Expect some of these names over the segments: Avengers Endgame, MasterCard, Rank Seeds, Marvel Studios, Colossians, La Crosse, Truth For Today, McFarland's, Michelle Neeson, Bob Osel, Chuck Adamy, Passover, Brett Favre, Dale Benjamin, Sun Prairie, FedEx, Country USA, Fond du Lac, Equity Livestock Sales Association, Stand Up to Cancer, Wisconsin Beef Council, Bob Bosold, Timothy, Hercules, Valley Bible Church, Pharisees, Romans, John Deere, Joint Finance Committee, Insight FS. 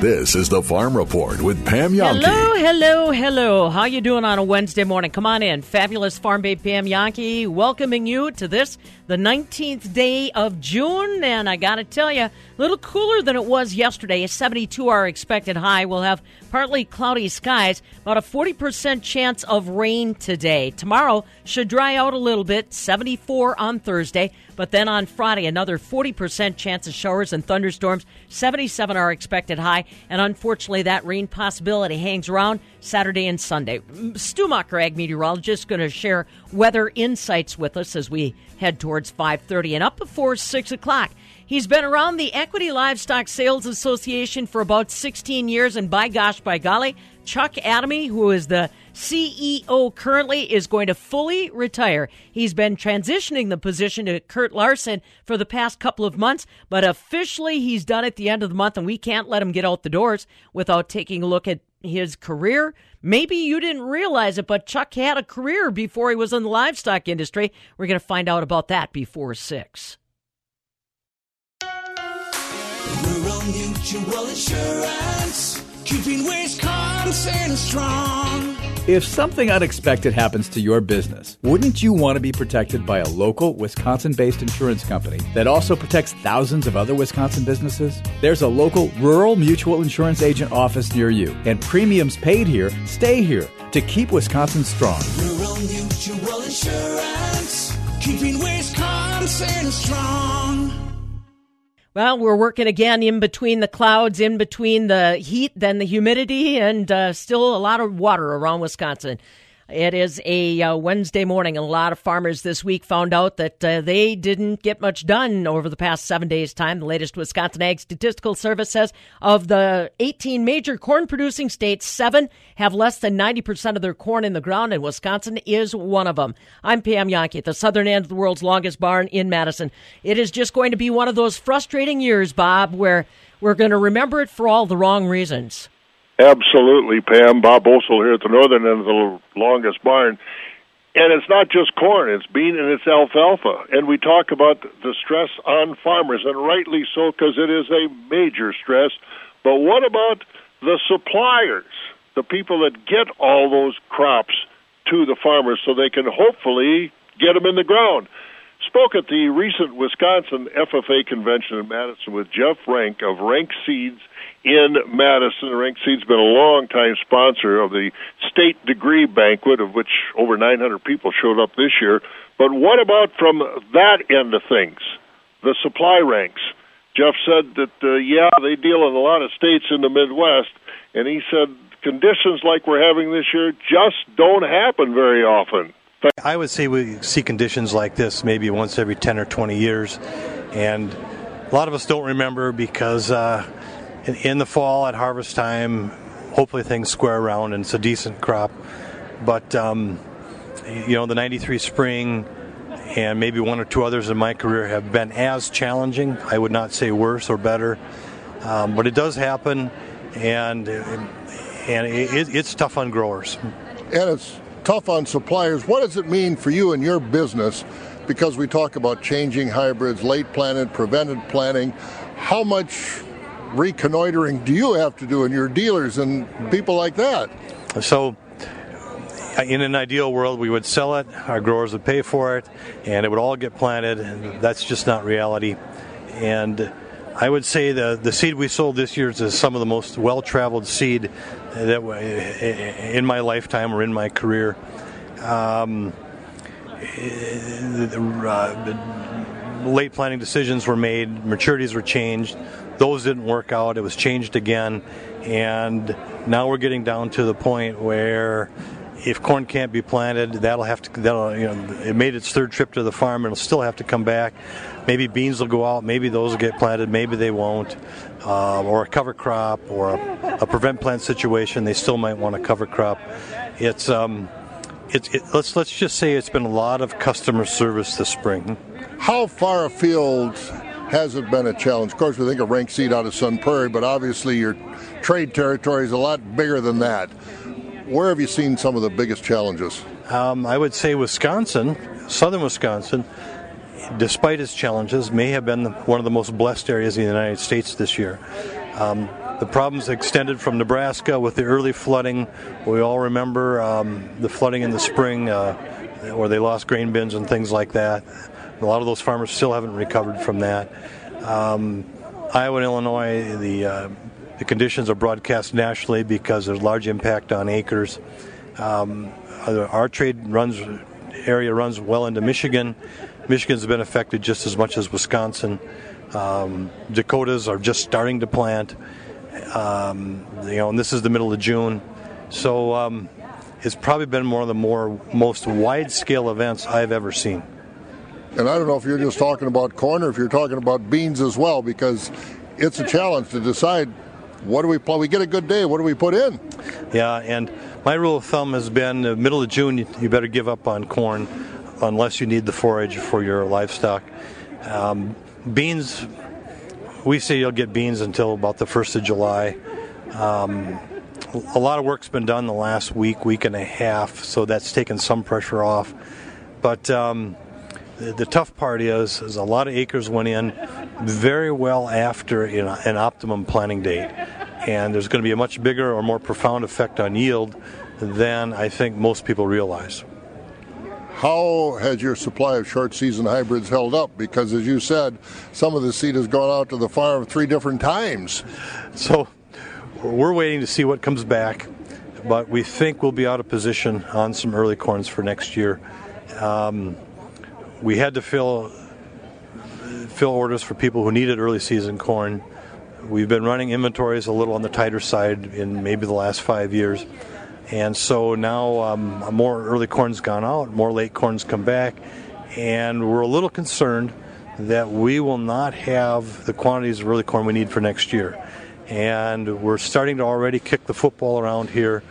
This is the Farm Report with Pam Jahnke. Hello. How you doing on a Wednesday morning? Come on in. Fabulous Farm Babe Pam Jahnke welcoming you to this, the 19th day of June. And I got to tell you, a little cooler than it was yesterday. A 72-hour expected high. We'll have partly cloudy skies, about a 40% chance of rain today. Tomorrow should dry out a little bit, 74 on Thursday. But then on Friday, another 40% chance of showers and thunderstorms, 77 are expected high. And unfortunately, that rain possibility hangs around Saturday and Sunday. Stu Muck, our ag meteorologist, going to share weather insights with us as we head towards 5:30 and up before 6 o'clock. He's been around the Equity Livestock Sales Association for about 16 years, and by gosh, by golly, Chuck Adamy, who is the CEO currently, is going to fully retire. He's been transitioning the position to Kurt Larson for the past couple of months, but officially he's done at the end of the month, and we can't let him get out the doors without taking a look at his career. Maybe you didn't realize it, but Chuck had a career before he was in the livestock industry. We're going to find out about that before 6. Rural Mutual Insurance, keeping Wisconsin strong. If something unexpected happens to your business, wouldn't you want to be protected by a local Wisconsin-based insurance company that also protects thousands of other Wisconsin businesses? There's a local Rural Mutual Insurance agent office near you, and premiums paid here stay here to keep Wisconsin strong. Rural Mutual Insurance, keeping Wisconsin strong. Well, we're working again in between the clouds, in between the heat, then the humidity, and still a lot of water around Wisconsin. It is a Wednesday morning, and a lot of farmers this week found out that they didn't get much done over the past 7 days' time. The latest Wisconsin Ag Statistical Service says of the 18 major corn-producing states, 7 have less than 90% of their corn in the ground, and Wisconsin is one of them. I'm Pam Jahnke at the southern end of the world's longest barn in Madison. It is just going to be one of those frustrating years, Bob, where we're going to remember it for all the wrong reasons. Absolutely, Pam. Bob Osel here at the northern end of the longest barn. And it's not just corn, it's bean and it's alfalfa. And we talk about the stress on farmers, and rightly so, because it is a major stress. But what about the suppliers, the people that get all those crops to the farmers so they can hopefully get them in the ground? Spoke at the recent Wisconsin FFA convention in Madison with Jeff Rank of Rank Seeds in Madison. Rank Seeds has been a long-time sponsor of the State Degree Banquet, of which over 900 people showed up this year. But what about from that end of things, the supply ranks? Jeff said that, they deal in a lot of states in the Midwest, and he said conditions like we're having this year just don't happen very often. I would say we see conditions like this maybe once every 10 or 20 years, and a lot of us don't remember because in the fall at harvest time, hopefully things square around and it's a decent crop. But, the 93 spring and maybe one or two others in my career have been as challenging. I would not say worse or better, but it does happen, and it's tough on growers. And it's tough on suppliers. What does it mean for you and your business? Because we talk about changing hybrids, late planted, prevented planting. How much reconnoitering do you have to do in your dealers and people like that? So in an ideal world, we would sell it, our growers would pay for it, and it would all get planted. And that's just not reality. And I would say the seed we sold this year is some of the most well-traveled seed that in my lifetime or in my career. Late planting decisions were made, maturities were changed. Those didn't work out. It was changed again. And now we're getting down to the point where if corn can't be planted, it made its third trip to the farm and it'll still have to come back. Maybe beans will go out. Maybe those will get planted. Maybe they won't. Or a cover crop or a prevent plant situation. They still might want a cover crop. Let's just say it's been a lot of customer service this spring. How far afield has it been a challenge? Of course, we think of Rank Seed out of Sun Prairie, but obviously your trade territory is a lot bigger than that. Where have you seen some of the biggest challenges? I would say Wisconsin, southern Wisconsin, despite its challenges, may have been one of the most blessed areas in the United States this year. The problems extended from Nebraska with the early flooding. We all remember the flooding in the spring where they lost grain bins and things like that. A lot of those farmers still haven't recovered from that. Iowa and Illinois, the conditions are broadcast nationally because there's large impact on acres. Our trade area runs well into Michigan. Michigan's been affected just as much as Wisconsin. Dakotas are just starting to plant. And this is the middle of June, so it's probably been one of the most wide-scale events I've ever seen. And I don't know if you're just talking about corn or if you're talking about beans as well, because it's a challenge to decide what do we plant. We get a good day, what do we put in? Yeah, and my rule of thumb has been the middle of June, you better give up on corn unless you need the forage for your livestock. Beans, we say you'll get beans until about the 1st of July. A lot of work's been done the last week and a half, so that's taken some pressure off. But the tough part is a lot of acres went in very well after an optimum planting date. And there's going to be a much bigger or more profound effect on yield than I think most people realize. How has your supply of short season hybrids held up? Because as you said, some of the seed has gone out to the farm 3 different times. So we're waiting to see what comes back, but we think we'll be out of position on some early corns for next year. We had to fill orders for people who needed early season corn. We've been running inventories a little on the tighter side in maybe the last 5 years. And so now more early corn's gone out, more late corn's come back, and we're a little concerned that we will not have the quantities of early corn we need for next year. And we're starting to already kick the football around here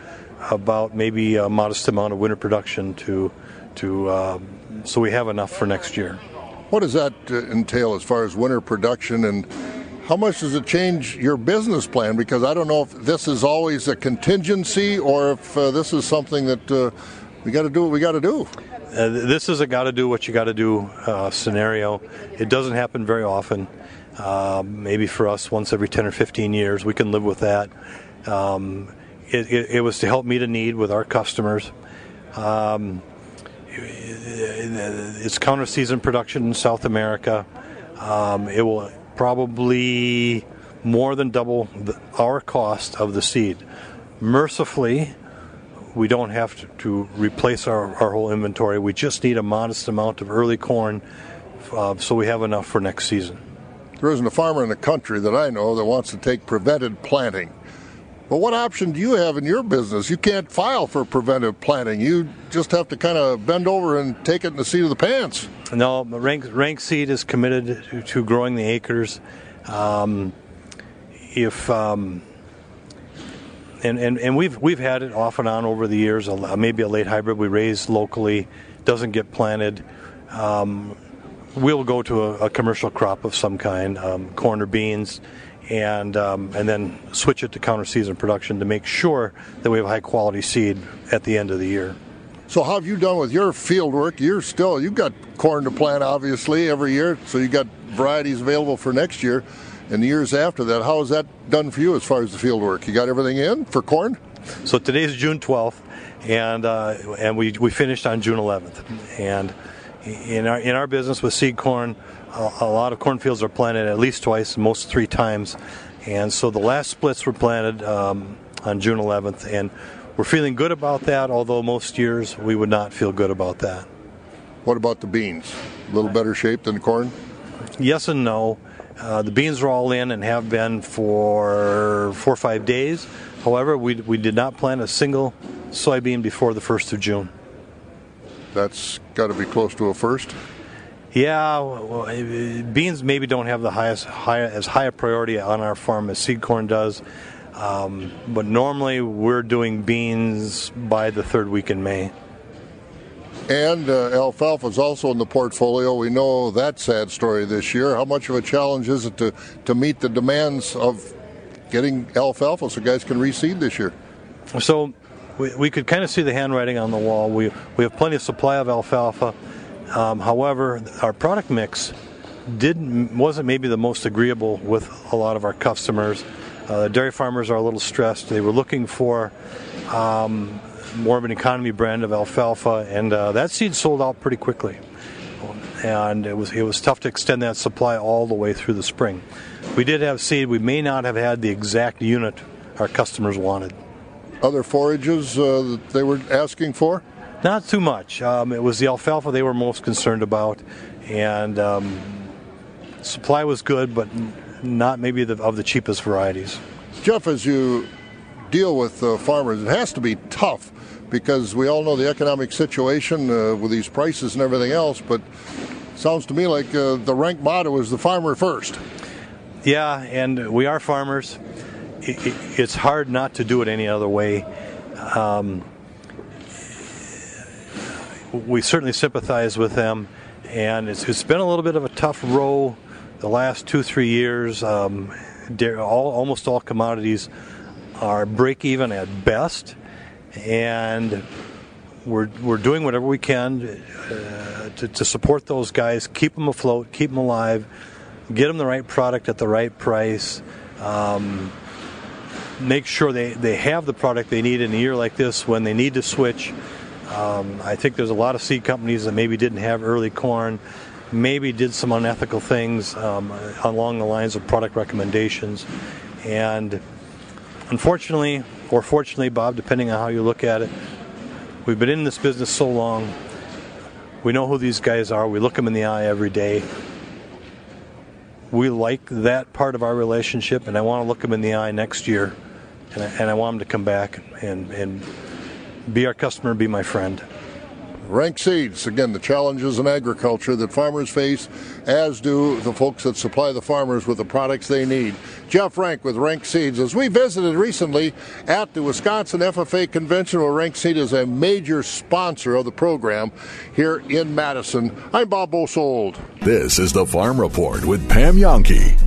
about maybe a modest amount of winter production to so we have enough for next year. What does that entail as far as winter production, and how much does it change your business plan? Because I don't know if this is always a contingency or if this is something that we got to do what we got to do. This is a got to do what you got to do scenario. It doesn't happen very often. Maybe for us once every 10 or 15 years. We can live with that. It was to help meet a need with our customers. It's counter season production in South America. It will probably more than double our cost of the seed. Mercifully, we don't have to replace our whole inventory. We just need a modest amount of early corn so we have enough for next season. There isn't a farmer in the country that I know that wants to take prevented planting. But what option do you have in your business? You can't file for preventive planting. You just have to kind of bend over and take it in the seat of the pants. No, Rank Seed is committed to growing the acres. And we've had it off and on over the years. Maybe a late hybrid we raise locally, doesn't get planted. We'll go to a commercial crop of some kind, corn or beans, and then switch it to counter-season production to make sure that we have high-quality seed at the end of the year. So how have you done with your field work? You've got corn to plant, obviously, every year, so you've got varieties available for next year and the years after that. How is that done for you as far as the field work? You got everything in for corn? So today's June 12th, and we finished on June 11th. And in our business with seed corn, a lot of cornfields are planted at least twice, most 3 times, and so the last splits were planted on June 11th, and we're feeling good about that, although most years we would not feel good about that. What about the beans? A little better shape than corn? Yes and no. The beans are all in and have been for 4 or 5 days. However, we did not plant a single soybean before the 1st of June. That's got to be close to a first. Yeah, well, beans maybe don't have the as high a priority on our farm as seed corn does, but normally we're doing beans by the 3rd week in May. And alfalfa is also in the portfolio. We know that sad story this year. How much of a challenge is it to meet the demands of getting alfalfa so guys can reseed this year? So we could kind of see the handwriting on the wall. We have plenty of supply of alfalfa. However, our product mix wasn't maybe the most agreeable with a lot of our customers. Dairy farmers are a little stressed. They were looking for more of an economy brand of alfalfa, and that seed sold out pretty quickly. And it was tough to extend that supply all the way through the spring. We did have seed. We may not have had the exact unit our customers wanted. Other forages that they were asking for? Not too much. It was the alfalfa they were most concerned about, and supply was good, but not maybe of the cheapest varieties. Jeff, as you deal with farmers, it has to be tough because we all know the economic situation with these prices and everything else, but it sounds to me like the Rank motto is the farmer first. Yeah, and we are farmers. It's hard not to do it any other way. We certainly sympathize with them, and it's been a little bit of a tough row the last 2-3 years. Almost all commodities are break even at best, and we're doing whatever we can to support those guys, keep them afloat, keep them alive, get them the right product at the right price, make sure they have the product they need in a year like this when they need to switch. I think there's a lot of seed companies that maybe didn't have early corn, maybe did some unethical things along the lines of product recommendations, and unfortunately, or fortunately, Bob, depending on how you look at it, we've been in this business so long, we know who these guys are, we look them in the eye every day. We like that part of our relationship, and I want to look them in the eye next year, and I want them to come back and be our customer, be my friend. Rank Seeds, again, the challenges in agriculture that farmers face, as do the folks that supply the farmers with the products they need. Jeff Rank with Rank Seeds. As we visited recently at the Wisconsin FFA Convention, where Rank Seed is a major sponsor of the program here in Madison. I'm Bob Bosold. This is the Farm Report with Pam Jahnke.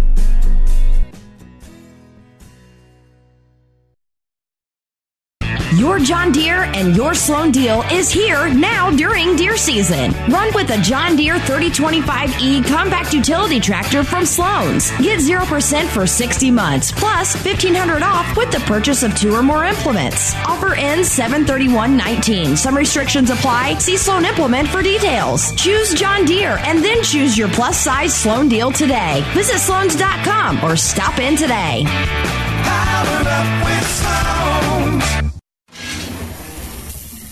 Your John Deere and your Sloan deal is here now during deer season. Run with a John Deere 3025E compact utility tractor from Sloan's. Get 0% for 60 months, plus $1,500 off with the purchase of 2 or more implements. Offer ends 7/31/19. Some restrictions apply. See Sloan Implement for details. Choose John Deere and then choose your plus size Sloan deal today. Visit Sloans.com or stop in today. Powered up with Sloan.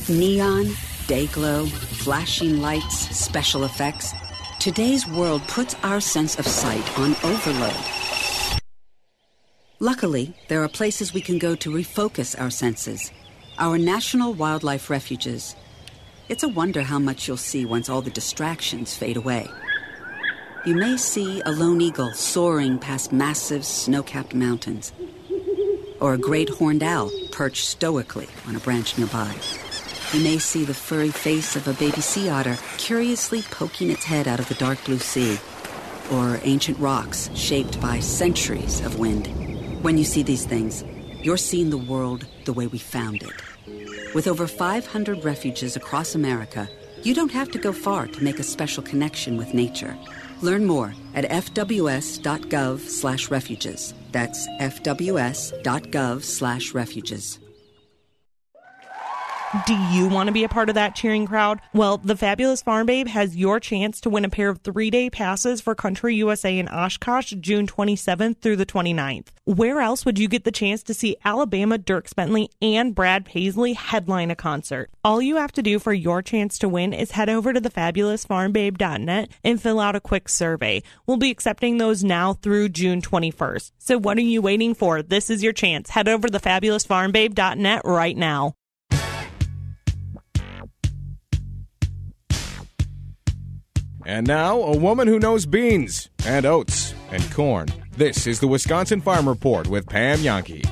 Neon, day glow, flashing lights, special effects. Today's world puts our sense of sight on overload. Luckily, there are places we can go to refocus our senses. Our national wildlife refuges. It's a wonder how much you'll see once all the distractions fade away. You may see a lone eagle soaring past massive snow-capped mountains, or a great horned owl perched stoically on a branch nearby. You may see the furry face of a baby sea otter curiously poking its head out of the dark blue sea, or ancient rocks shaped by centuries of wind. When you see these things, you're seeing the world the way we found it. With over 500 refuges across America, you don't have to go far to make a special connection with nature. Learn more at fws.gov/refuges. That's fws.gov/refuges. Do you want to be a part of that cheering crowd? Well, the Fabulous Farm Babe has your chance to win a pair of 3-day passes for Country USA in Oshkosh, June 27th through the 29th. Where else would you get the chance to see Alabama Dierks Bentley and Brad Paisley headline a concert? All you have to do for your chance to win is head over to thefabulousfarmbabe.net and fill out a quick survey. We'll be accepting those now through June 21st. So what are you waiting for? This is your chance. Head over to thefabulousfarmbabe.net right now. And now, a woman who knows beans and oats and corn. This is the Wisconsin Farm Report with Pam Jahnke.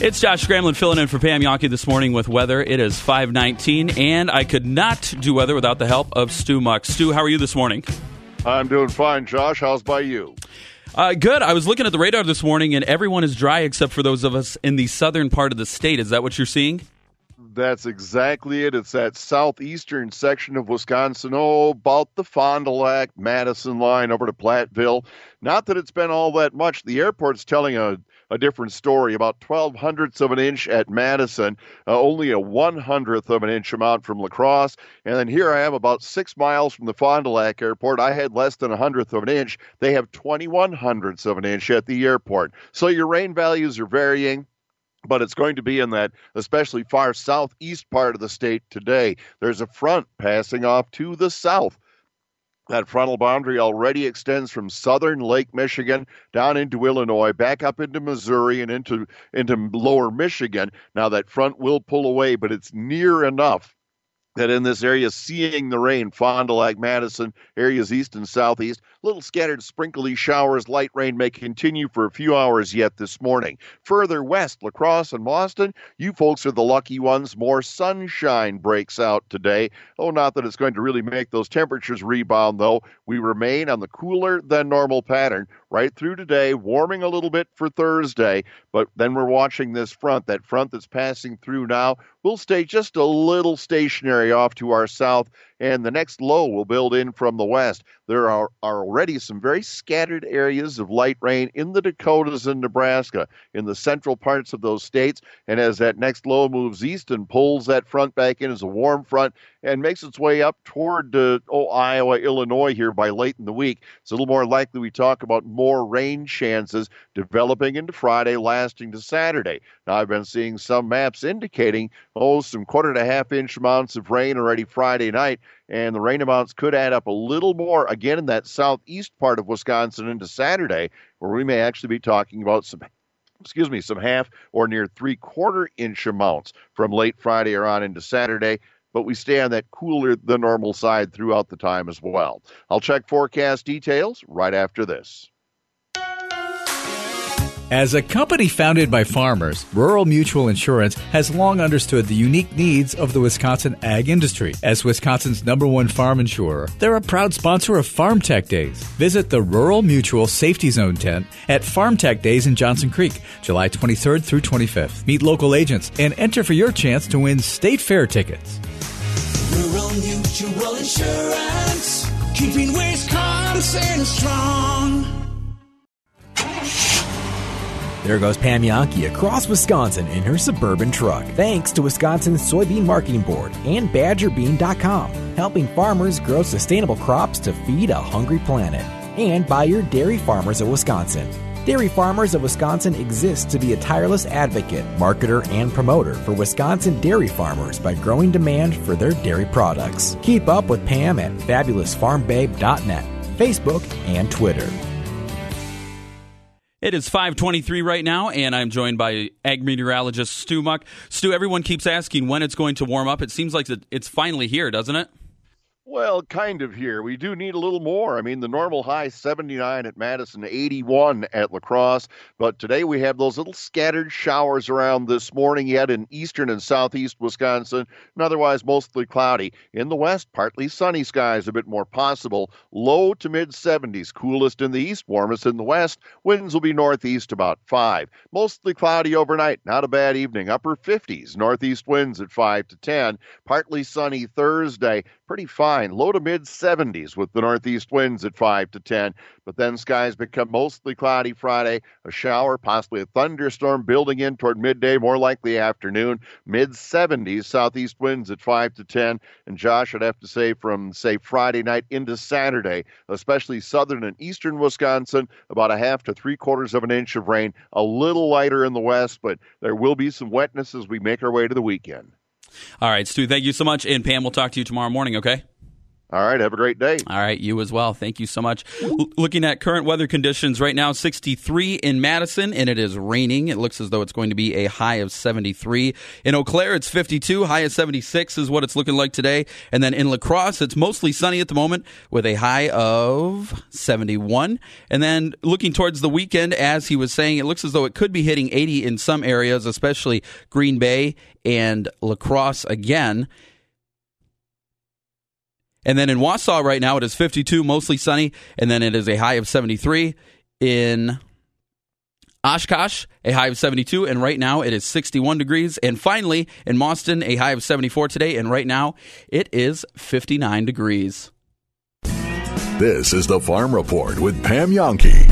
It's Josh Scramlin filling in for Pam Jahnke this morning with weather. It is 5:19, and I could not do weather without the help of Stu Muck. Stu, how are you this morning? I'm doing fine, Josh. How's by you? Good. I was looking at the radar this morning, and everyone is dry except for those of us in the southern part of the state. Is that what you're seeing? That's exactly it. It's that southeastern section of Wisconsin, about the Fond du Lac, Madison line over to Platteville. Not that it's been all that much. The airport's telling a different story, about 0.12 inches at Madison, only a 0.01 inch amount from La Crosse. And then here I am about 6 miles from the Fond du Lac airport. I had less than 0.01 inches. They have 0.21 inches at the airport. So your rain values are varying, but it's going to be in that especially far southeast part of the state today. There's a front passing off to the south. That frontal boundary already extends from southern Lake Michigan down into Illinois, back up into Missouri and into lower Michigan. Now that front will pull away, but it's near enough that in this area, seeing the rain, Fond du Lac, Madison, areas east and southeast, little scattered sprinkly showers, light rain may continue for a few hours yet this morning. Further west, La Crosse and Boston, you folks are the lucky ones. More sunshine breaks out today. Oh, not that it's going to really make those temperatures rebound, though. We remain on the cooler than normal pattern right through today, warming a little bit for Thursday, but then we're watching this front. That front that's passing through now will stay just a little stationary off to our south, and the next low will build in from the west. There are already some very scattered areas of light rain in the Dakotas and Nebraska, in the central parts of those states, and as that next low moves east and pulls that front back in as a warm front and makes its way up toward Iowa, Illinois here by late in the week, it's a little more likely we talk about more rain chances developing into Friday, lasting to Saturday. Now, I've been seeing some maps indicating, some 1.5 inch amounts of rain already Friday night, and the rain amounts could add up a little more again in that southeast part of Wisconsin into Saturday, where we may actually be talking about some half or near 3/4 inch amounts from late Friday or on into Saturday. But we stay on that cooler than normal side throughout the time as well. I'll check forecast details right after this. As a company founded by farmers, Rural Mutual Insurance has long understood the unique needs of the Wisconsin ag industry. As Wisconsin's #1 farm insurer, they're a proud sponsor of Farm Tech Days. Visit the Rural Mutual Safety Zone tent at Farm Tech Days in Johnson Creek, July 23rd through 25th. Meet local agents and enter for your chance to win state fair tickets. Rural Mutual Insurance, keeping Wisconsin strong. There goes Pam Jahnke across Wisconsin in her suburban truck. Thanks to Wisconsin Soybean Marketing Board and BadgerBean.com, helping farmers grow sustainable crops to feed a hungry planet. And by your Dairy Farmers of Wisconsin. Dairy Farmers of Wisconsin exists to be a tireless advocate, marketer, and promoter for Wisconsin dairy farmers by growing demand for their dairy products. Keep up with Pam at FabulousFarmBabe.net, Facebook, and Twitter. It is 5:23 right now, and I'm joined by ag meteorologist Stu Muck. Stu, everyone keeps asking when it's going to warm up. It seems like it's finally here, doesn't it? Well, kind of here. We do need a little more. I mean, the normal high 79 at Madison, 81 at La Crosse. But today we have those little scattered showers around this morning yet in eastern and southeast Wisconsin, and otherwise mostly cloudy. In the west, partly sunny skies, a bit more possible. Low to mid-70s, coolest in the east, warmest in the west. Winds will be northeast about 5. Mostly cloudy overnight, not a bad evening. Upper 50s, northeast winds at 5 to 10. Partly sunny Thursday, pretty fine. Low to mid 70s with the northeast winds at 5 to 10. But then skies become mostly cloudy Friday. A shower, possibly a thunderstorm building in toward midday, more likely afternoon. Mid 70s, southeast winds at 5 to 10. And Josh, I'd have to say from, say, Friday night into Saturday, especially southern and eastern Wisconsin, about 0.5 to 3/4 inches of rain. A little lighter in the west, but there will be some wetness as we make our way to the weekend. All right, Stu, thank you so much. And Pam, we'll talk to you tomorrow morning, okay? All right, have a great day. All right, you as well. Thank you so much. Looking at current weather conditions right now, 63 in Madison, and it is raining. It looks as though it's going to be a high of 73. In Eau Claire, it's 52. High of 76 is what it's looking like today. And then in La Crosse, it's mostly sunny at the moment with a high of 71. And then looking towards the weekend, as he was saying, it looks as though it could be hitting 80 in some areas, especially Green Bay and La Crosse again. And then in Wausau right now, it is 52, mostly sunny, and then it is a high of 73. In Oshkosh, a high of 72, and right now it is 61 degrees. And finally, in Mauston, a high of 74 today, and right now it is 59 degrees. This is the Farm Report with Pam Jahnke.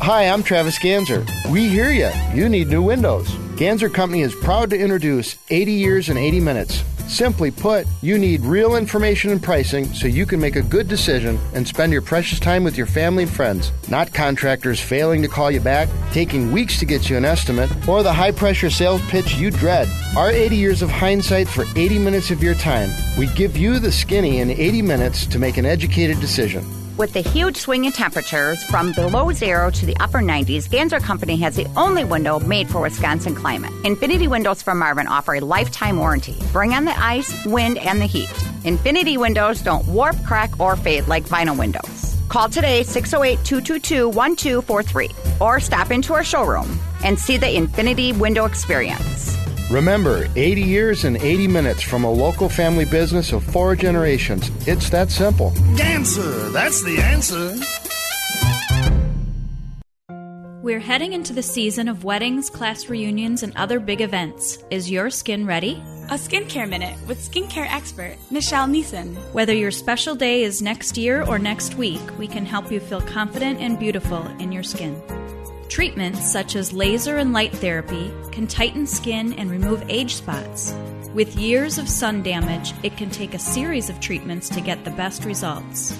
Hi, I'm Travis Ganser. We hear you. You need new windows. Ganser Company is proud to introduce 80 Years in 80 Minutes. Simply put, you need real information and pricing so you can make a good decision and spend your precious time with your family and friends, not contractors failing to call you back, taking weeks to get you an estimate, or the high-pressure sales pitch you dread. Our 80 years of hindsight for 80 minutes of your time. We give you the skinny in 80 minutes to make an educated decision. With the huge swing in temperatures from below zero to the upper 90s, Ganser Company has the only window made for Wisconsin climate. Infinity Windows from Marvin offer a lifetime warranty. Bring on the ice, wind, and the heat. Infinity Windows don't warp, crack, or fade like vinyl windows. Call today, 608-222-1243, or stop into our showroom and see the Infinity Window experience. Remember, 80 years and 80 minutes from a local family business of four generations. It's that simple. Ganser, that's the answer. We're heading into the season of weddings, class reunions, and other big events. Is your skin ready? A Skincare Minute with skincare expert Michelle Neeson. Whether your special day is next year or next week, we can help you feel confident and beautiful in your skin. Treatments such as laser and light therapy can tighten skin and remove age spots. With years of sun damage, it can take a series of treatments to get the best results.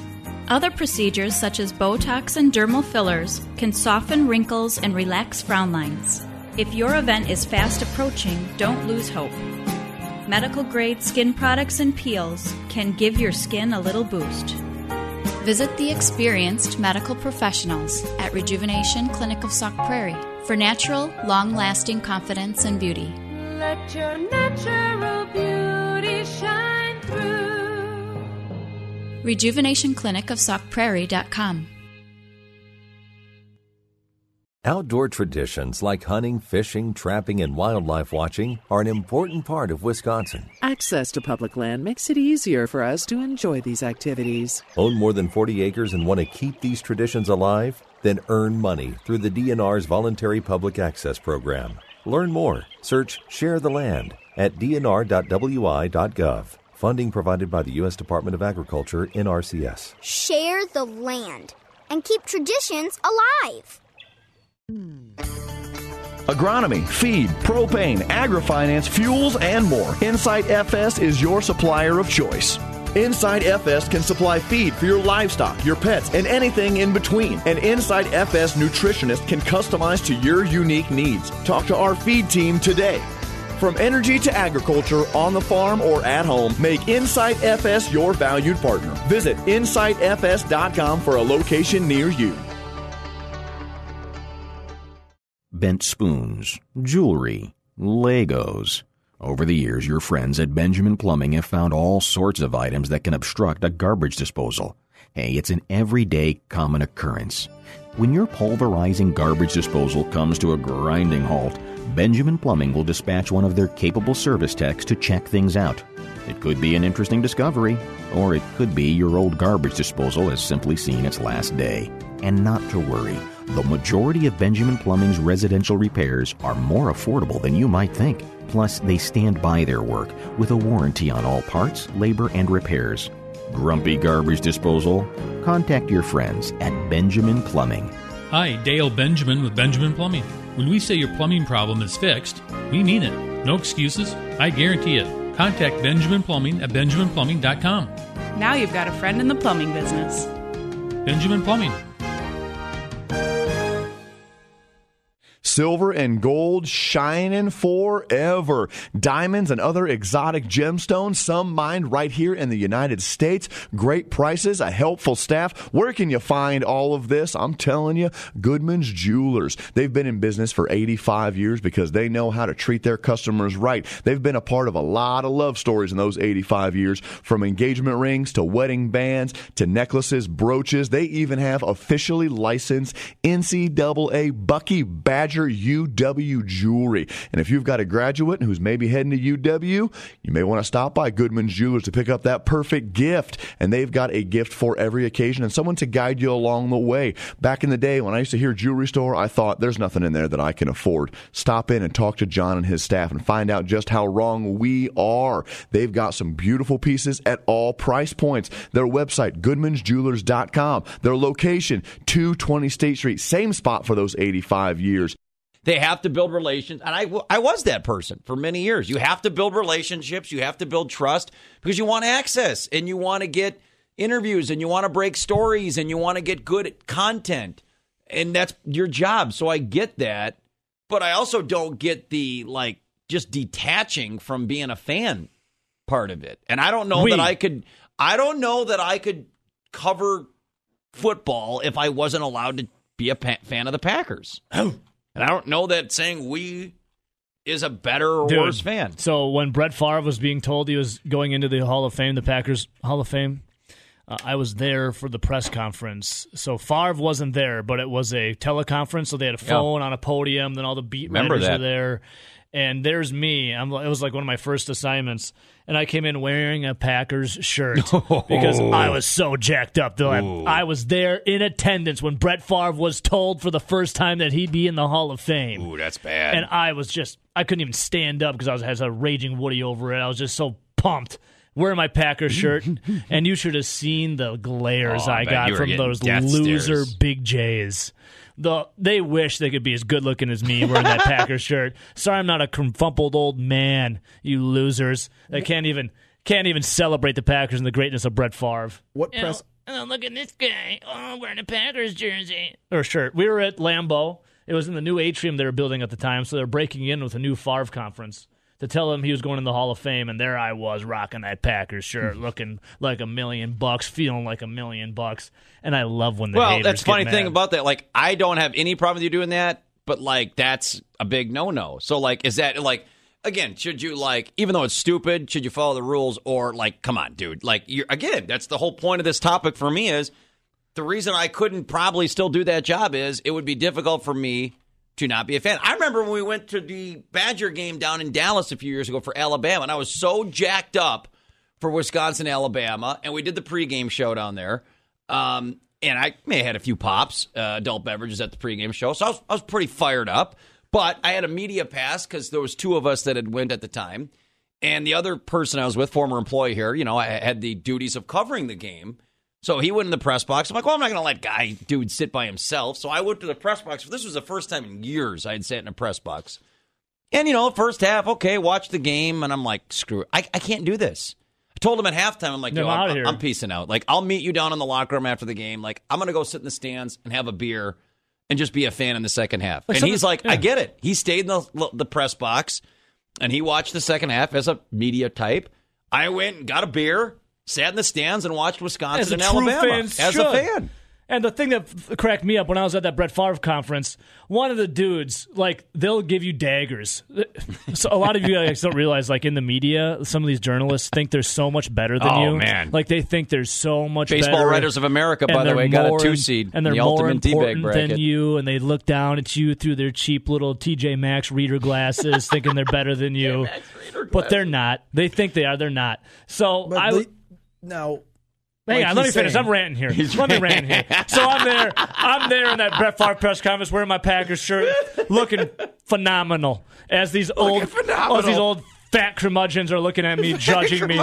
Other procedures such as Botox and dermal fillers can soften wrinkles and relax frown lines. If your event is fast approaching, don't lose hope. Medical-grade skin products and peels can give your skin a little boost. Visit the experienced medical professionals at Rejuvenation Clinic of Sauk Prairie for natural, long-lasting confidence and beauty. Let your natural beauty shine through. RejuvenationClinicofSaukPrairie.com. Outdoor traditions like hunting, fishing, trapping, and wildlife watching are an important part of Wisconsin. Access to public land makes it easier for us to enjoy these activities. Own more than 40 acres and want to keep these traditions alive? Then earn money through the DNR's Voluntary Public Access Program. Learn more. Search Share the Land at dnr.wi.gov. Funding provided by the U.S. Department of Agriculture, NRCS. Share the land and keep traditions alive. Agronomy, feed, propane, agri-finance, fuels, and more. Insight FS is your supplier of choice. Insight FS can supply feed for your livestock, your pets, and anything in between. An Insight FS nutritionist can customize to your unique needs. Talk to our feed team today. From energy to agriculture, on the farm or at home, make Insight FS your valued partner. Visit InsightFS.com for a location near you. Bent spoons, jewelry, Legos. Over the years, your friends at Benjamin Plumbing have found all sorts of items that can obstruct a garbage disposal. Hey, it's an everyday common occurrence. When your pulverizing garbage disposal comes to a grinding halt, Benjamin Plumbing will dispatch one of their capable service techs to check things out. It could be an interesting discovery, or it could be your old garbage disposal has simply seen its last day. And not to worry. The majority of Benjamin Plumbing's residential repairs are more affordable than you might think. Plus, they stand by their work with a warranty on all parts, labor, and repairs. Grumpy garbage disposal? Contact your friends at Benjamin Plumbing. Hi, Dale Benjamin with Benjamin Plumbing. When we say your plumbing problem is fixed, we mean it. No excuses. I guarantee it. Contact Benjamin Plumbing at benjaminplumbing.com. Now you've got a friend in the plumbing business. Benjamin Plumbing. Silver and gold shining forever. Diamonds and other exotic gemstones, some mined right here in the United States. Great prices, a helpful staff. Where can you find all of this? I'm telling you, Goodman's Jewelers. They've been in business for 85 years because they know how to treat their customers right. They've been a part of a lot of love stories in those 85 years, from engagement rings to wedding bands to necklaces, brooches. They even have officially licensed NCAA Bucky Badger Enter UW Jewelry. And if you've got a graduate who's maybe heading to UW, you may want to stop by Goodman's Jewelers to pick up that perfect gift. And they've got a gift for every occasion and someone to guide you along the way. Back in the day when I used to hear jewelry store, I thought there's nothing in there that I can afford. Stop in and talk to John and his staff and find out just how wrong we are. They've got some beautiful pieces at all price points. Their website, goodmansjewelers.com. Their location, 220 State Street. Same spot for those 85 years. They have to build relations, and I was that person for many years. You have to build relationships, you have to build trust, because you want access, and you want to get interviews, and you want to break stories, and you want to get good content, and that's your job, so I get that, but I also don't get the, like, just detaching from being a fan part of it, and I don't know that I could cover football if I wasn't allowed to be a fan of the Packers. And I don't know that saying we is a better or worse fan. So when Brett Favre was being told he was going into the Hall of Fame, the Packers Hall of Fame, I was there for the press conference. So Favre wasn't there, but it was a teleconference. So they had a phone on a podium. Then all the beat writers were there. And there's me. It was like one of my first assignments. And I came in wearing a Packers shirt because I was so jacked up. I was there in attendance when Brett Favre was told for the first time that he'd be in the Hall of Fame. Ooh, that's bad. And I was just, I couldn't even stand up because I had a raging Woody over it. I was just so pumped. Wearing my Packers shirt, and you should have seen the glares I got from those loser stares. Big J's. They wish they could be as good looking as me wearing that Packers shirt. Sorry, I'm not a crumpled old man, you losers. They can't even celebrate the Packers and the greatness of Brett Favre. Oh, look at this guy! Oh, wearing a Packers jersey or shirt. We were at Lambeau. It was in the new atrium they were building at the time, so they're breaking in with a new Favre conference to tell him he was going in the Hall of Fame, and there I was rocking that Packers shirt, looking like $1,000,000, feeling like $1,000,000. And I love when the haters that's the funny thing about that. Like, I don't have any problem with you doing that, but, like, that's a big no-no. So, like, is that, like, again, should you, like, even though it's stupid, should you follow the rules or, like, come on, dude. Like, again, that's the whole point of this topic for me is the reason I couldn't probably still do that job is it would be difficult for me to not be a fan. I remember when we went to the Badger game down in Dallas a few years ago for Alabama, and I was so jacked up for Wisconsin, Alabama, and we did the pregame show down there. And I may have had a few pops, adult beverages at the pregame show, so I was pretty fired up. But I had a media pass because there was two of us that had went at the time, and the other person I was with, former employee here, you know, I had the duties of covering the game. So he went in the press box. I'm like, well, I'm not going to let dude sit by himself. So I went to the press box. This was the first time in years I had sat in a press box. And, you know, first half, okay, watch the game. And I'm like, screw it. I can't do this. I told him at halftime, I'm like, no, I'm peacing out. Like, I'll meet you down in the locker room after the game. Like, I'm going to go sit in the stands and have a beer and just be a fan in the second half. Like, and he's like, I get it. He stayed in the press box, and he watched the second half as a media type. I went and got a beer, sat in the stands, and watched Wisconsin and Alabama as a fan. And the thing that cracked me up when I was at that Brett Favre conference, one of the dudes, like, they'll give you daggers. So a lot of you guys don't realize, like, in the media, some of these journalists think they're so much better than you. Oh, man. Like, they think they're so much better. Baseball Writers of America, by the way, got a 2-seed. And they're more important than you, and they look down at you through their cheap little TJ Maxx reader glasses, thinking they're better than you. But they're not. They think they are. They're not. So I... Now, hang on, let me finish. I'm ranting here. So I'm there in that Brett Favre press conference wearing my Packers shirt, looking phenomenal as these old fat curmudgeons are looking at me, judging me.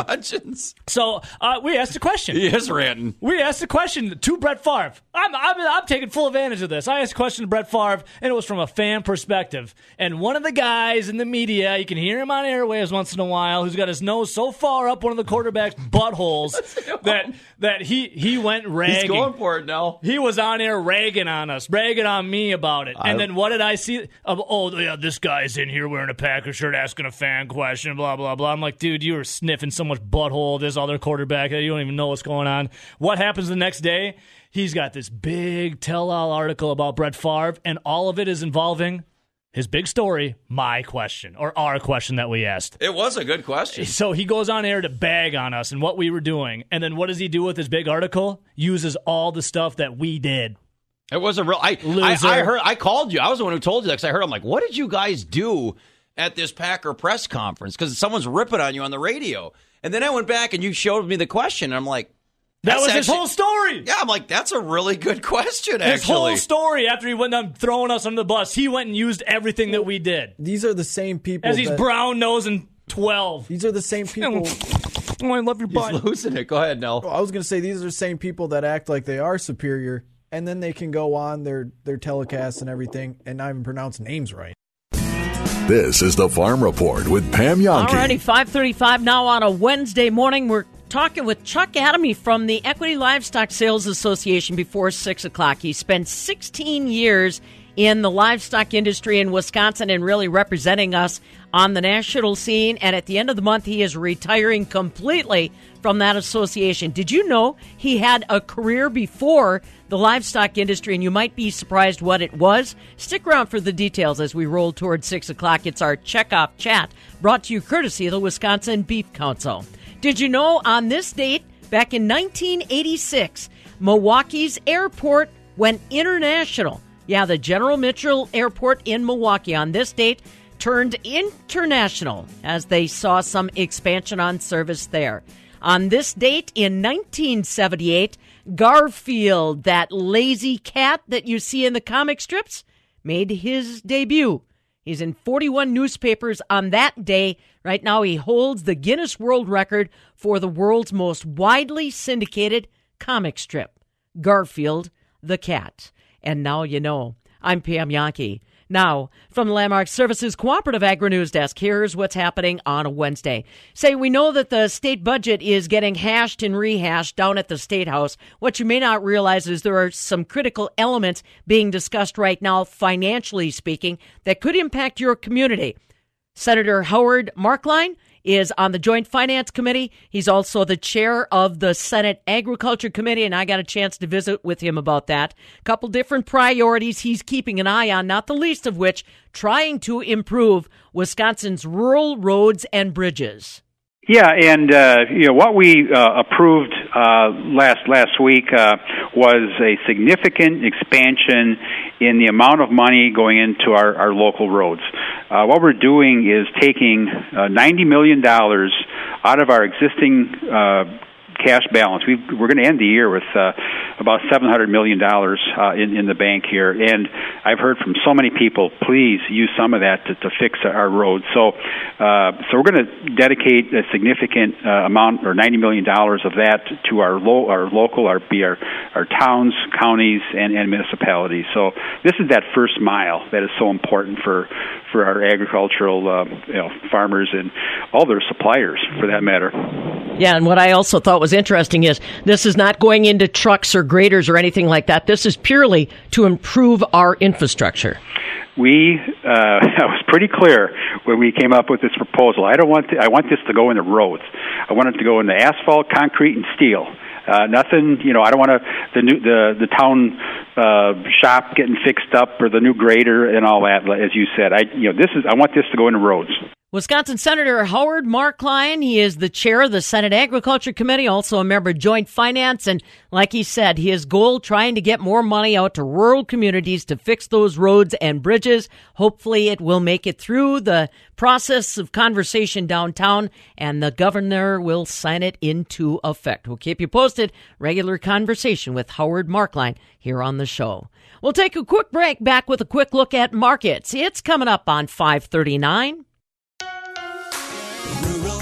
So we asked a question. He is ranting. We asked a question to Brett Favre. I'm taking full advantage of this. I asked a question to Brett Favre, and it was from a fan perspective. And one of the guys in the media, you can hear him on airwaves once in a while, who's got his nose so far up one of the quarterback's buttholes that he went ragging. He's going for it now. He was on air ragging on me about it. And then what did I see? This guy's in here wearing a Packers shirt asking a fan question. Blah, blah, blah. I'm like, dude, you were sniffing so much butthole, this other quarterback, that you don't even know what's going on. What happens the next day? He's got this big tell-all article about Brett Favre, and all of it is involving his big story, my question, or our question that we asked. It was a good question. So he goes on air to bag on us and what we were doing, and then what does he do with his big article? Uses all the stuff that we did. It wasn't real. I heard. I called you. I was the one who told you that because I heard. I'm like, what did you guys do at this Packer press conference? Because someone's ripping on you on the radio. And then I went back and you showed me the question. And I'm like, that was his whole story. Yeah, I'm like, that's a really good question, actually. His whole story after he went down throwing us under the bus, he went and used everything that we did. These are the same people. As he's brown-nosing 12. These are the same people. Oh, I love your butt. He's losing it. Go ahead, Nell. I was going to say, these are the same people that act like they are superior, and then they can go on their telecasts and everything and not even pronounce names right. This is the Farm Report with Pam Jahnke. Alrighty, 5:35 now on a Wednesday morning. We're talking with Chuck Adamy from the Equity Livestock Sales Association before 6 o'clock. He spent 16 years in the livestock industry in Wisconsin and really representing us on the national scene. And at the end of the month, he is retiring completely from that association. Did you know he had a career before the livestock industry? And you might be surprised what it was. Stick around for the details as we roll toward 6 o'clock. It's our Checkoff Chat, brought to you courtesy of the Wisconsin Beef Council. Did you know on this date, back in 1986, Milwaukee's airport went international? Yeah, the General Mitchell Airport in Milwaukee on this date turned international as they saw some expansion on service there. On this date in 1978, Garfield, that lazy cat that you see in the comic strips, made his debut. He's in 41 newspapers on that day. Right now, he holds the Guinness World Record for the world's most widely syndicated comic strip, Garfield the Cat. And now you know. I'm Pam Jahnke. Now, from the Landmark Services Cooperative Agri-News Desk, here's what's happening on a Wednesday. Say, we know that the state budget is getting hashed and rehashed down at the State House. What you may not realize is there are some critical elements being discussed right now, financially speaking, that could impact your community. Senator Howard Marklein is on the Joint Finance Committee. He's also the chair of the Senate Agriculture Committee, and I got a chance to visit with him about that. A couple different priorities he's keeping an eye on, not the least of which, trying to improve Wisconsin's rural roads and bridges. Yeah, and what we approved last week was a significant expansion in the amount of money going into our local roads. What we're doing is taking $90 million out of our existing cash balance. We're going to end the year with about $700 million in the bank here. And I've heard from so many people, please use some of that to fix our roads. So we're going to dedicate a significant amount, or $90 million of that, to our local, our towns, counties, and municipalities. So this is that first mile that is so important for our agricultural farmers and all their suppliers, for that matter. Yeah, and what I also thought was interesting is this is not going into trucks or graders or anything like that. This is purely to improve our infrastructure. I was pretty clear when we came up with this proposal. I want this to go into roads. I want it to go into asphalt, concrete, and steel. Nothing, I don't want the town shop getting fixed up or the new grader and all that. As you said, I want this to go into roads. Wisconsin Senator Howard Marklein, he is the chair of the Senate Agriculture Committee, also a member of Joint Finance, and like he said, his goal, trying to get more money out to rural communities to fix those roads and bridges. Hopefully it will make it through the process of conversation downtown, and the governor will sign it into effect. We'll keep you posted. Regular conversation with Howard Marklein here on the show. We'll take a quick break, back with a quick look at markets. It's coming up on 5:39. Rural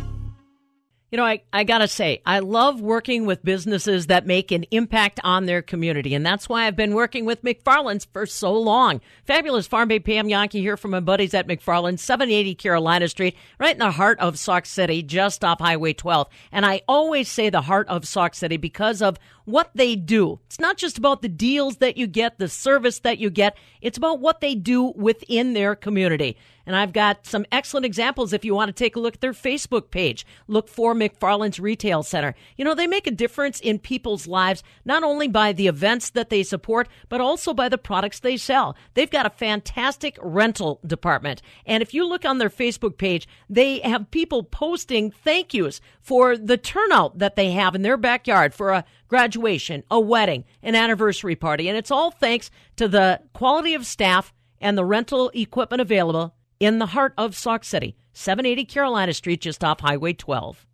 You know, I got to say, I love working with businesses that make an impact on their community. And that's why I've been working with McFarland's for so long. Fabulous Farm Babe Pam Jahnke here from my buddies at McFarland's, 780 Carolina Street, right in the heart of Sauk City, just off Highway 12. And I always say the heart of Sauk City because of what they do. It's not just about the deals that you get, the service that you get. It's about what they do within their community. And I've got some excellent examples if you want to take a look at their Facebook page. Look for McFarland's Retail Center. You know, they make a difference in people's lives, not only by the events that they support, but also by the products they sell. They've got a fantastic rental department. And if you look on their Facebook page, they have people posting thank yous for the turnout that they have in their backyard for a graduation, a wedding, an anniversary party. And it's all thanks to the quality of staff and the rental equipment available in the heart of Sauk City, 780 Carolina Street, just off Highway 12.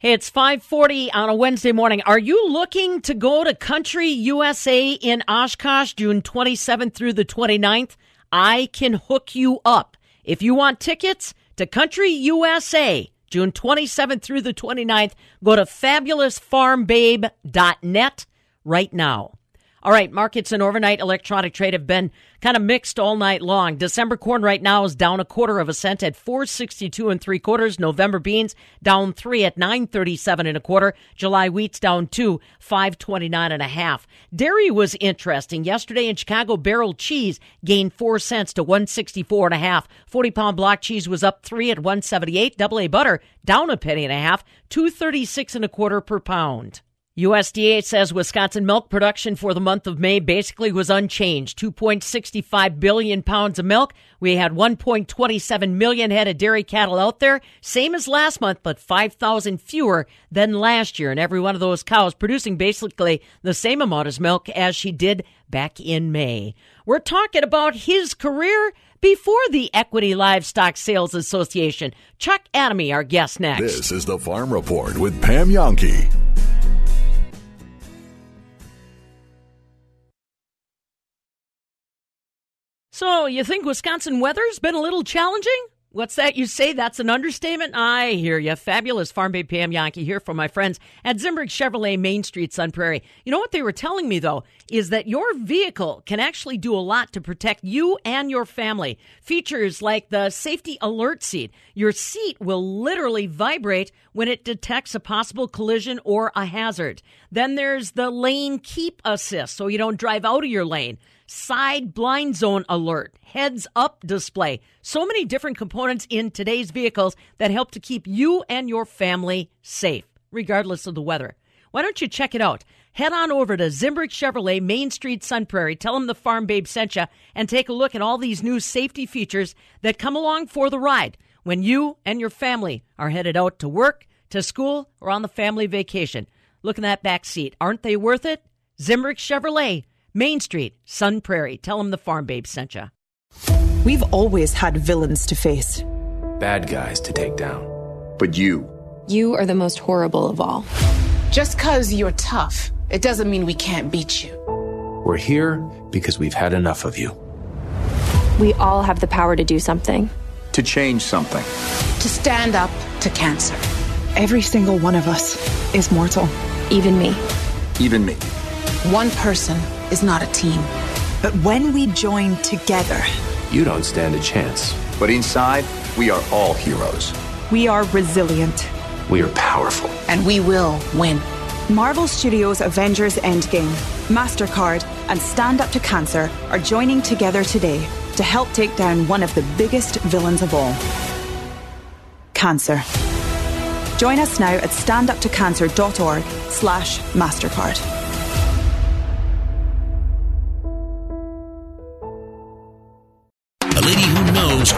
Hey, it's 5:40 on a Wednesday morning. Are you looking to go to Country USA in Oshkosh, June 27th through the 29th? I can hook you up. If you want tickets to Country USA, June 27th through the 29th, go to fabulousfarmbabe.net right now. All right, markets and overnight electronic trade have been kind of mixed all night long. December corn right now is down 1/4 cents at 4.62 3/4. November beans down 3 at 9.37 1/4. July wheat's down 2, 5.29 1/2. Dairy was interesting. Yesterday in Chicago, barrel cheese gained 4 cents to 1.64 1/2. 40-pound block cheese was up 3 at 1.78. AA butter down 1.5 cents, 2.36 1/4 per pound. USDA says Wisconsin milk production for the month of May basically was unchanged. 2.65 billion pounds of milk. We had 1.27 million head of dairy cattle out there, same as last month, but 5,000 fewer than last year. And every one of those cows producing basically the same amount of milk as she did back in May. We're talking about his career before the Equity Livestock Sales Association. Chuck Adamy, our guest next. This is the Farm Report with Pam Jahnke. So you think Wisconsin weather's been a little challenging? What's that you say? That's an understatement. I hear you. Fabulous Farm Babe Pam Jahnke here from my friends at Zimbrick Chevrolet, Main Street, Sun Prairie. You know what they were telling me, though, is that your vehicle can actually do a lot to protect you and your family. Features like the safety alert seat. Your seat will literally vibrate when it detects a possible collision or a hazard. Then there's the lane keep assist, so you don't drive out of your lane. Side blind zone alert, heads up display. So many different components in today's vehicles that help to keep you and your family safe, regardless of the weather. Why don't you check it out? Head on over to Zimbrick Chevrolet, Main Street, Sun Prairie. Tell them the Farm Babe sent you and take a look at all these new safety features that come along for the ride when you and your family are headed out to work, to school, or on the family vacation. Look in that back seat. Aren't they worth it? Zimbrick Chevrolet, Main Street, Sun Prairie. Tell them the Farm Babe sent ya. We've always had villains to face. Bad guys to take down. But you. You are the most horrible of all. Just because you're tough, it doesn't mean we can't beat you. We're here because we've had enough of you. We all have the power to do something. To change something. To stand up to cancer. Every single one of us is mortal. Even me. Even me. One person is not a team. But when we join together, you don't stand a chance. But inside, we are all heroes. We are resilient. We are powerful. And we will win. Marvel Studios' Avengers Endgame, MasterCard, and Stand Up to Cancer are joining together today to help take down one of the biggest villains of all. Cancer. Join us now at standuptocancer.org/MasterCard.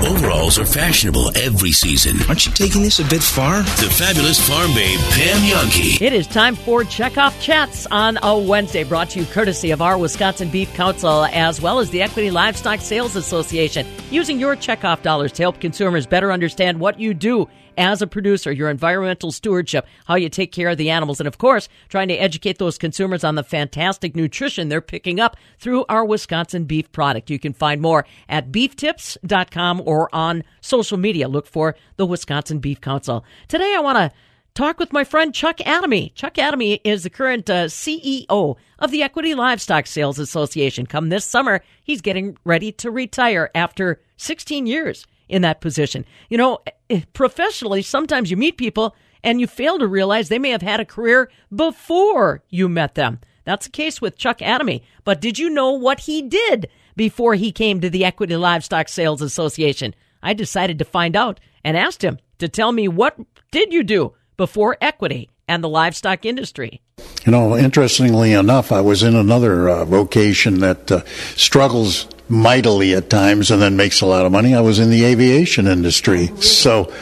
Overalls are fashionable every season. Aren't you taking this a bit far? The Fabulous Farm Babe, Pam Jahnke. It is time for Checkoff Chats on a Wednesday, brought to you courtesy of our Wisconsin Beef Council, as well as the Equity Livestock Sales Association. Using your checkoff dollars to help consumers better understand what you do as a producer, your environmental stewardship, how you take care of the animals, and of course, trying to educate those consumers on the fantastic nutrition they're picking up through our Wisconsin beef product. You can find more at beeftips.com or on social media. Look for the Wisconsin Beef Council. Today, I want to talk with my friend Chuck Adamy. Chuck Adamy is the current CEO of the Equity Livestock Sales Association. Come this summer, he's getting ready to retire after 16 years in that position. You know, professionally, sometimes you meet people and you fail to realize they may have had a career before you met them. That's the case with Chuck Adamy. But did you know what he did before he came to the Equity Livestock Sales Association? I decided to find out and asked him to tell me, what did you do before equity and the livestock industry? You know, interestingly enough, I was in another vocation that struggles mightily at times and then makes a lot of money. I was in the aviation industry. So,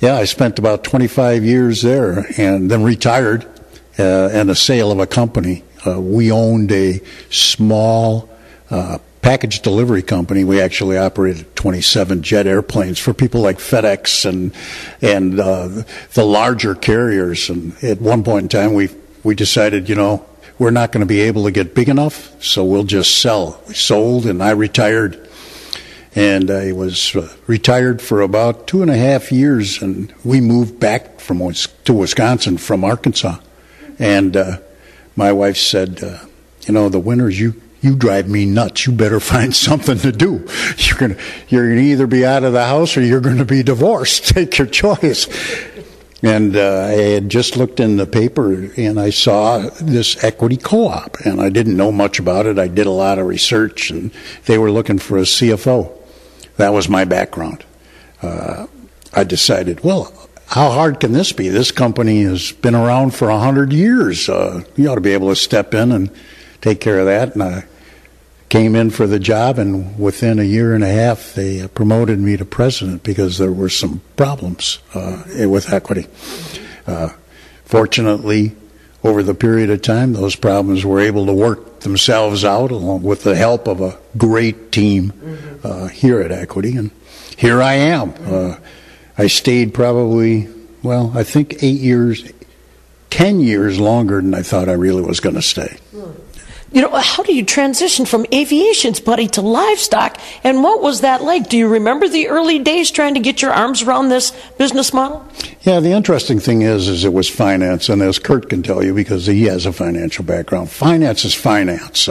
yeah, I spent about 25 years there and then retired and a sale of a company. We owned a small package delivery company. We actually operated 27 jet airplanes for people like FedEx and the larger carriers. And at one point in time, we decided, you know, we're not going to be able to get big enough, so we'll just sell. We sold, and I retired. And I was retired for about 2.5 years, and we moved back to Wisconsin from Arkansas. And my wife said, you know, the winters, you drive me nuts. You better find something to do. You're gonna either be out of the house or you're going to be divorced. Take your choice. And I had just looked in the paper, and I saw this equity co-op, and I didn't know much about it. I did a lot of research, and they were looking for a CFO. That was my background. I decided, well, how hard can this be? This company has been around for 100 years. You ought to be able to step in and take care of that. And I came in for the job, and within 1.5 years, they promoted me to president because there were some problems with equity. Fortunately, over the period of time, those problems were able to work themselves out along with the help of a great team here at Equity, and here I am. I stayed probably, I think 10 years longer than I thought I really was going to stay. You know, how do you transition from aviation's buddy to livestock? And what was that like? Do you remember the early days trying to get your arms around this business model? Yeah, the interesting thing is it was finance. And as Kurt can tell you, because he has a financial background, finance is finance.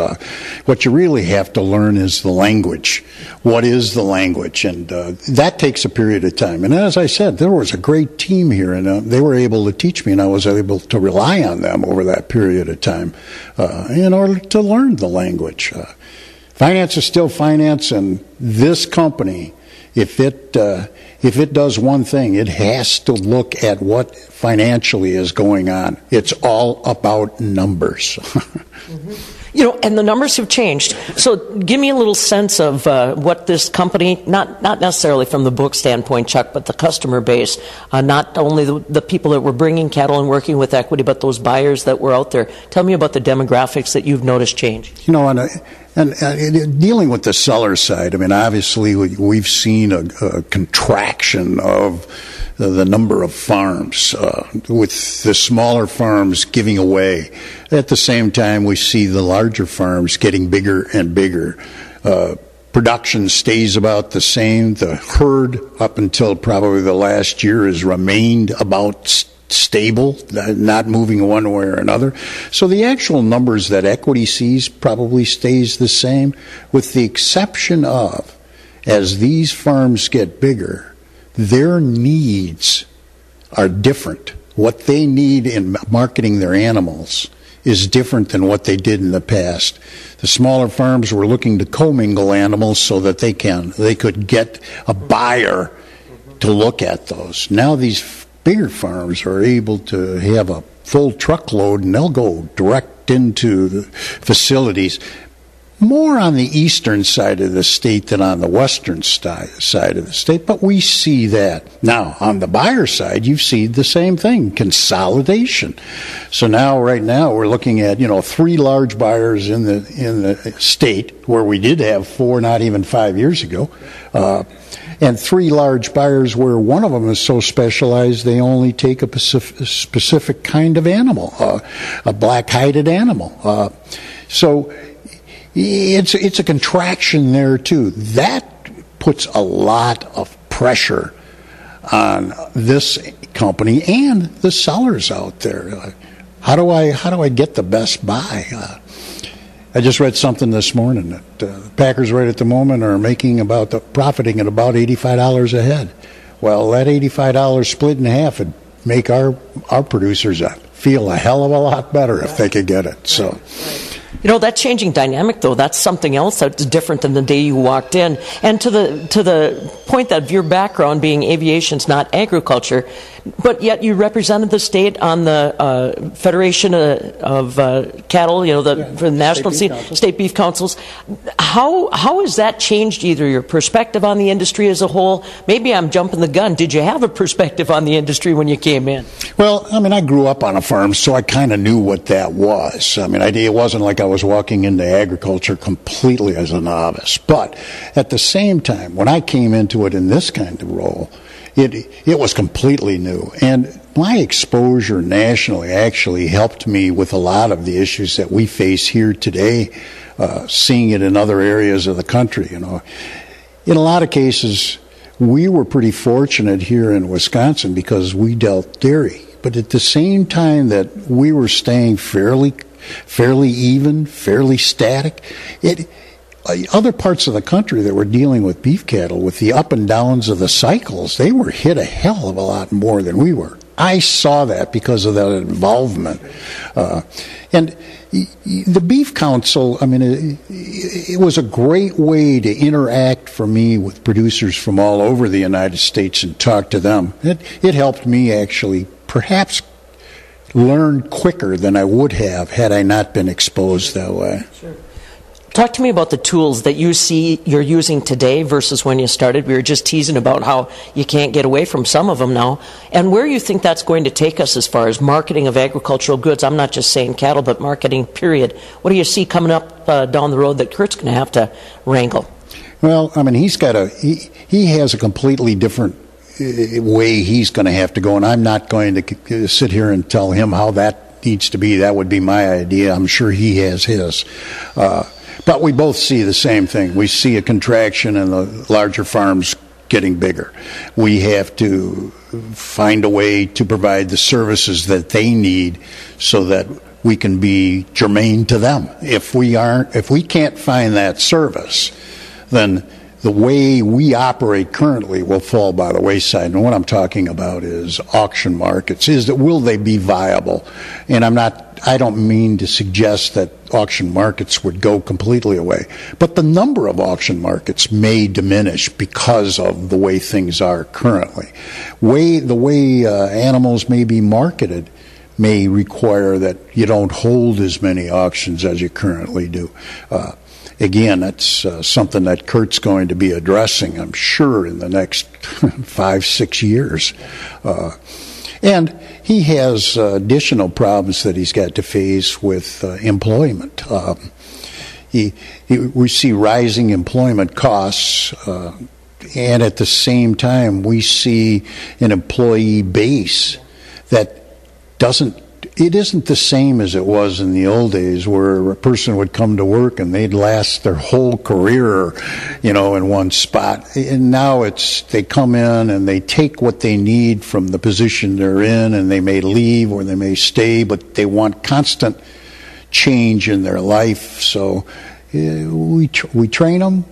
What you really have to learn is the language. What is the language? And that takes a period of time. And as I said, there was a great team here, and they were able to teach me, and I was able to rely on them over that period of time in order to learn the language. Finance is still finance, and this company, if it does one thing, it has to look at what financially is going on. It's all about numbers. You know, and the numbers have changed. So give me a little sense of what this company, not necessarily from the book standpoint, Chuck, but the customer base, not only the people that were bringing cattle and working with equity, but those buyers that were out there. Tell me about the demographics that you've noticed change. You know, and dealing with the seller side, I mean, obviously we've seen a contraction of the number of farms, with the smaller farms giving away. At the same time, we see the larger farms getting bigger and bigger. Production stays about the same. The herd, up until probably the last year, has remained about stable, not moving one way or another. So the actual numbers that equity sees probably stays the same, with the exception of, as these farms get bigger, their needs are different. What they need in marketing their animals is different than what they did in the past. The smaller farms were looking to commingle animals so that they could get a buyer to look at those. Now these bigger farms are able to have a full truckload, and they'll go direct into the facilities. More on the eastern side of the state than on the western side of the state, but we see that. Now, on the buyer side, you see the same thing, consolidation. So now, right now, we're looking at, you know, 3 large buyers in the state, where we did have 4 not even 5 years ago, and 3 large buyers where one of them is so specialized they only take a specific kind of animal, a black-hided animal. So it's a contraction there, too. That puts a lot of pressure on this company and the sellers out there. How do I get the best buy? I just read something this morning that Packers right at the moment are making profiting at about $85 a head. Well, that $85 split in half would make our producers feel a hell of a lot better if they could get it. So, you know, that changing dynamic though, that's something else that's different than the day you walked in. And to the point that your background being aviation's not agriculture, but yet you represented the state on the Federation of Cattle, you know, the National State Beef Councils. How has that changed either your perspective on the industry as a whole? Maybe I'm jumping the gun. Did you have a perspective on the industry when you came in? Well, I mean, I grew up on a farm, so I kind of knew what that was. I mean, it wasn't like I was walking into agriculture completely as a novice. But at the same time, when I came into it in this kind of role, it was completely new, and my exposure nationally actually helped me with a lot of the issues that we face here today, seeing it in other areas of the country. You know, in a lot of cases, we were pretty fortunate here in Wisconsin because we dealt dairy, but at the same time that we were staying fairly even, fairly static, other parts of the country that were dealing with beef cattle, with the up and downs of the cycles, they were hit a hell of a lot more than we were. I saw that because of that involvement. And the Beef Council, I mean, it was a great way to interact for me with producers from all over the United States and talk to them. It helped me actually perhaps learn quicker than I would have had I not been exposed that way. Sure. Talk to me about the tools that you see you're using today versus when you started. We were just teasing about how you can't get away from some of them now, and where you think that's going to take us as far as marketing of agricultural goods. I'm not just saying cattle, but marketing, period. What do you see coming up down the road that Kurt's going to have to wrangle? Well, I mean, he has a completely different way he's going to have to go, and I'm not going to sit here and tell him how that needs to be. That would be my idea. I'm sure he has his. But we both see the same thing. We see a contraction and the larger farms getting bigger. We have to find a way to provide the services that they need so that we can be germane to them. If we can't find that service, then the way we operate currently will fall by the wayside. And what I'm talking about is auction markets. Will they be viable? And I don't mean to suggest that auction markets would go completely away, but the number of auction markets may diminish because of the way things are currently. The way animals may be marketed may require that you don't hold as many auctions as you currently do. Again, that's something that Kurt's going to be addressing, I'm sure, in the next 5-6 years. And he has additional problems that he's got to face with employment. We see rising employment costs, and at the same time, we see an employee base that it isn't the same as it was in the old days, where a person would come to work and they'd last their whole career, you know, in one spot. And now they come in and they take what they need from the position they're in, and they may leave or they may stay, but they want constant change in their life. So we train them,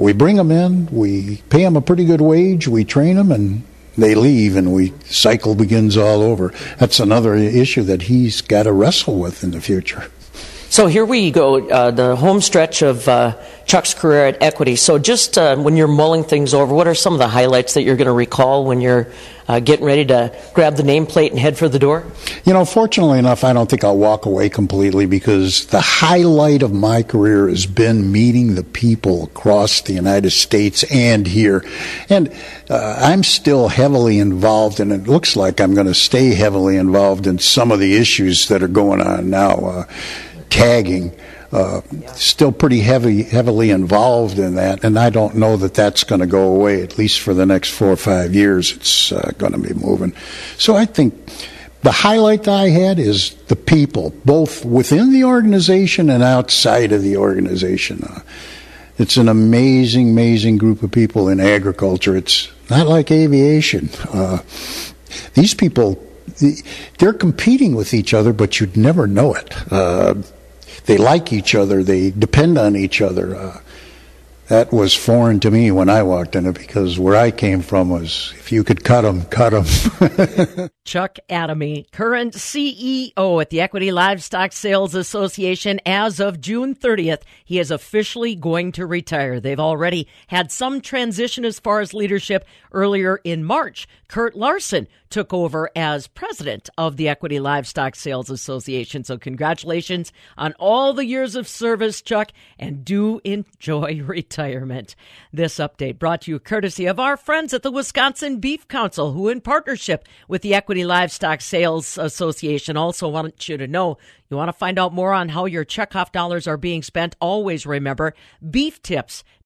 we bring them in, we pay them a pretty good wage, we train them, and they leave, and cycle begins all over. That's another issue that he's got to wrestle with in the future. So here we go, the home stretch of Chuck's career at Equity. So just when you're mulling things over, what are some of the highlights that you're going to recall when you're getting ready to grab the nameplate and head for the door? You know, fortunately enough, I don't think I'll walk away completely, because the highlight of my career has been meeting the people across the United States and here. And I'm still heavily involved, and it looks like I'm going to stay heavily involved in some of the issues that are going on now. Tagging, still pretty heavily involved in that, and I don't know that that's going to go away. At least for the next 4 or 5 years, it's going to be moving. So I think the highlight that I had is the people, both within the organization and outside of the organization. It's an amazing group of people in agriculture. It's not like aviation. These people, they're competing with each other, but you'd never know it. They like each other. They depend on each other. That was foreign to me when I walked in it, because where I came from was, if you could cut them, cut them. Chuck Adamy, current CEO at the Equity Livestock Sales Association as of June 30th. He is officially going to retire. They've already had some transition as far as leadership. Earlier in March, Kurt Larson took over as president of the Equity Livestock Sales Association. So congratulations on all the years of service, Chuck, and do enjoy retirement. This update brought to you courtesy of our friends at the Wisconsin Beef Council, who in partnership with the Equity Livestock Sales Association also want you to know, you want to find out more on how your checkoff dollars are being spent, always remember beef tips.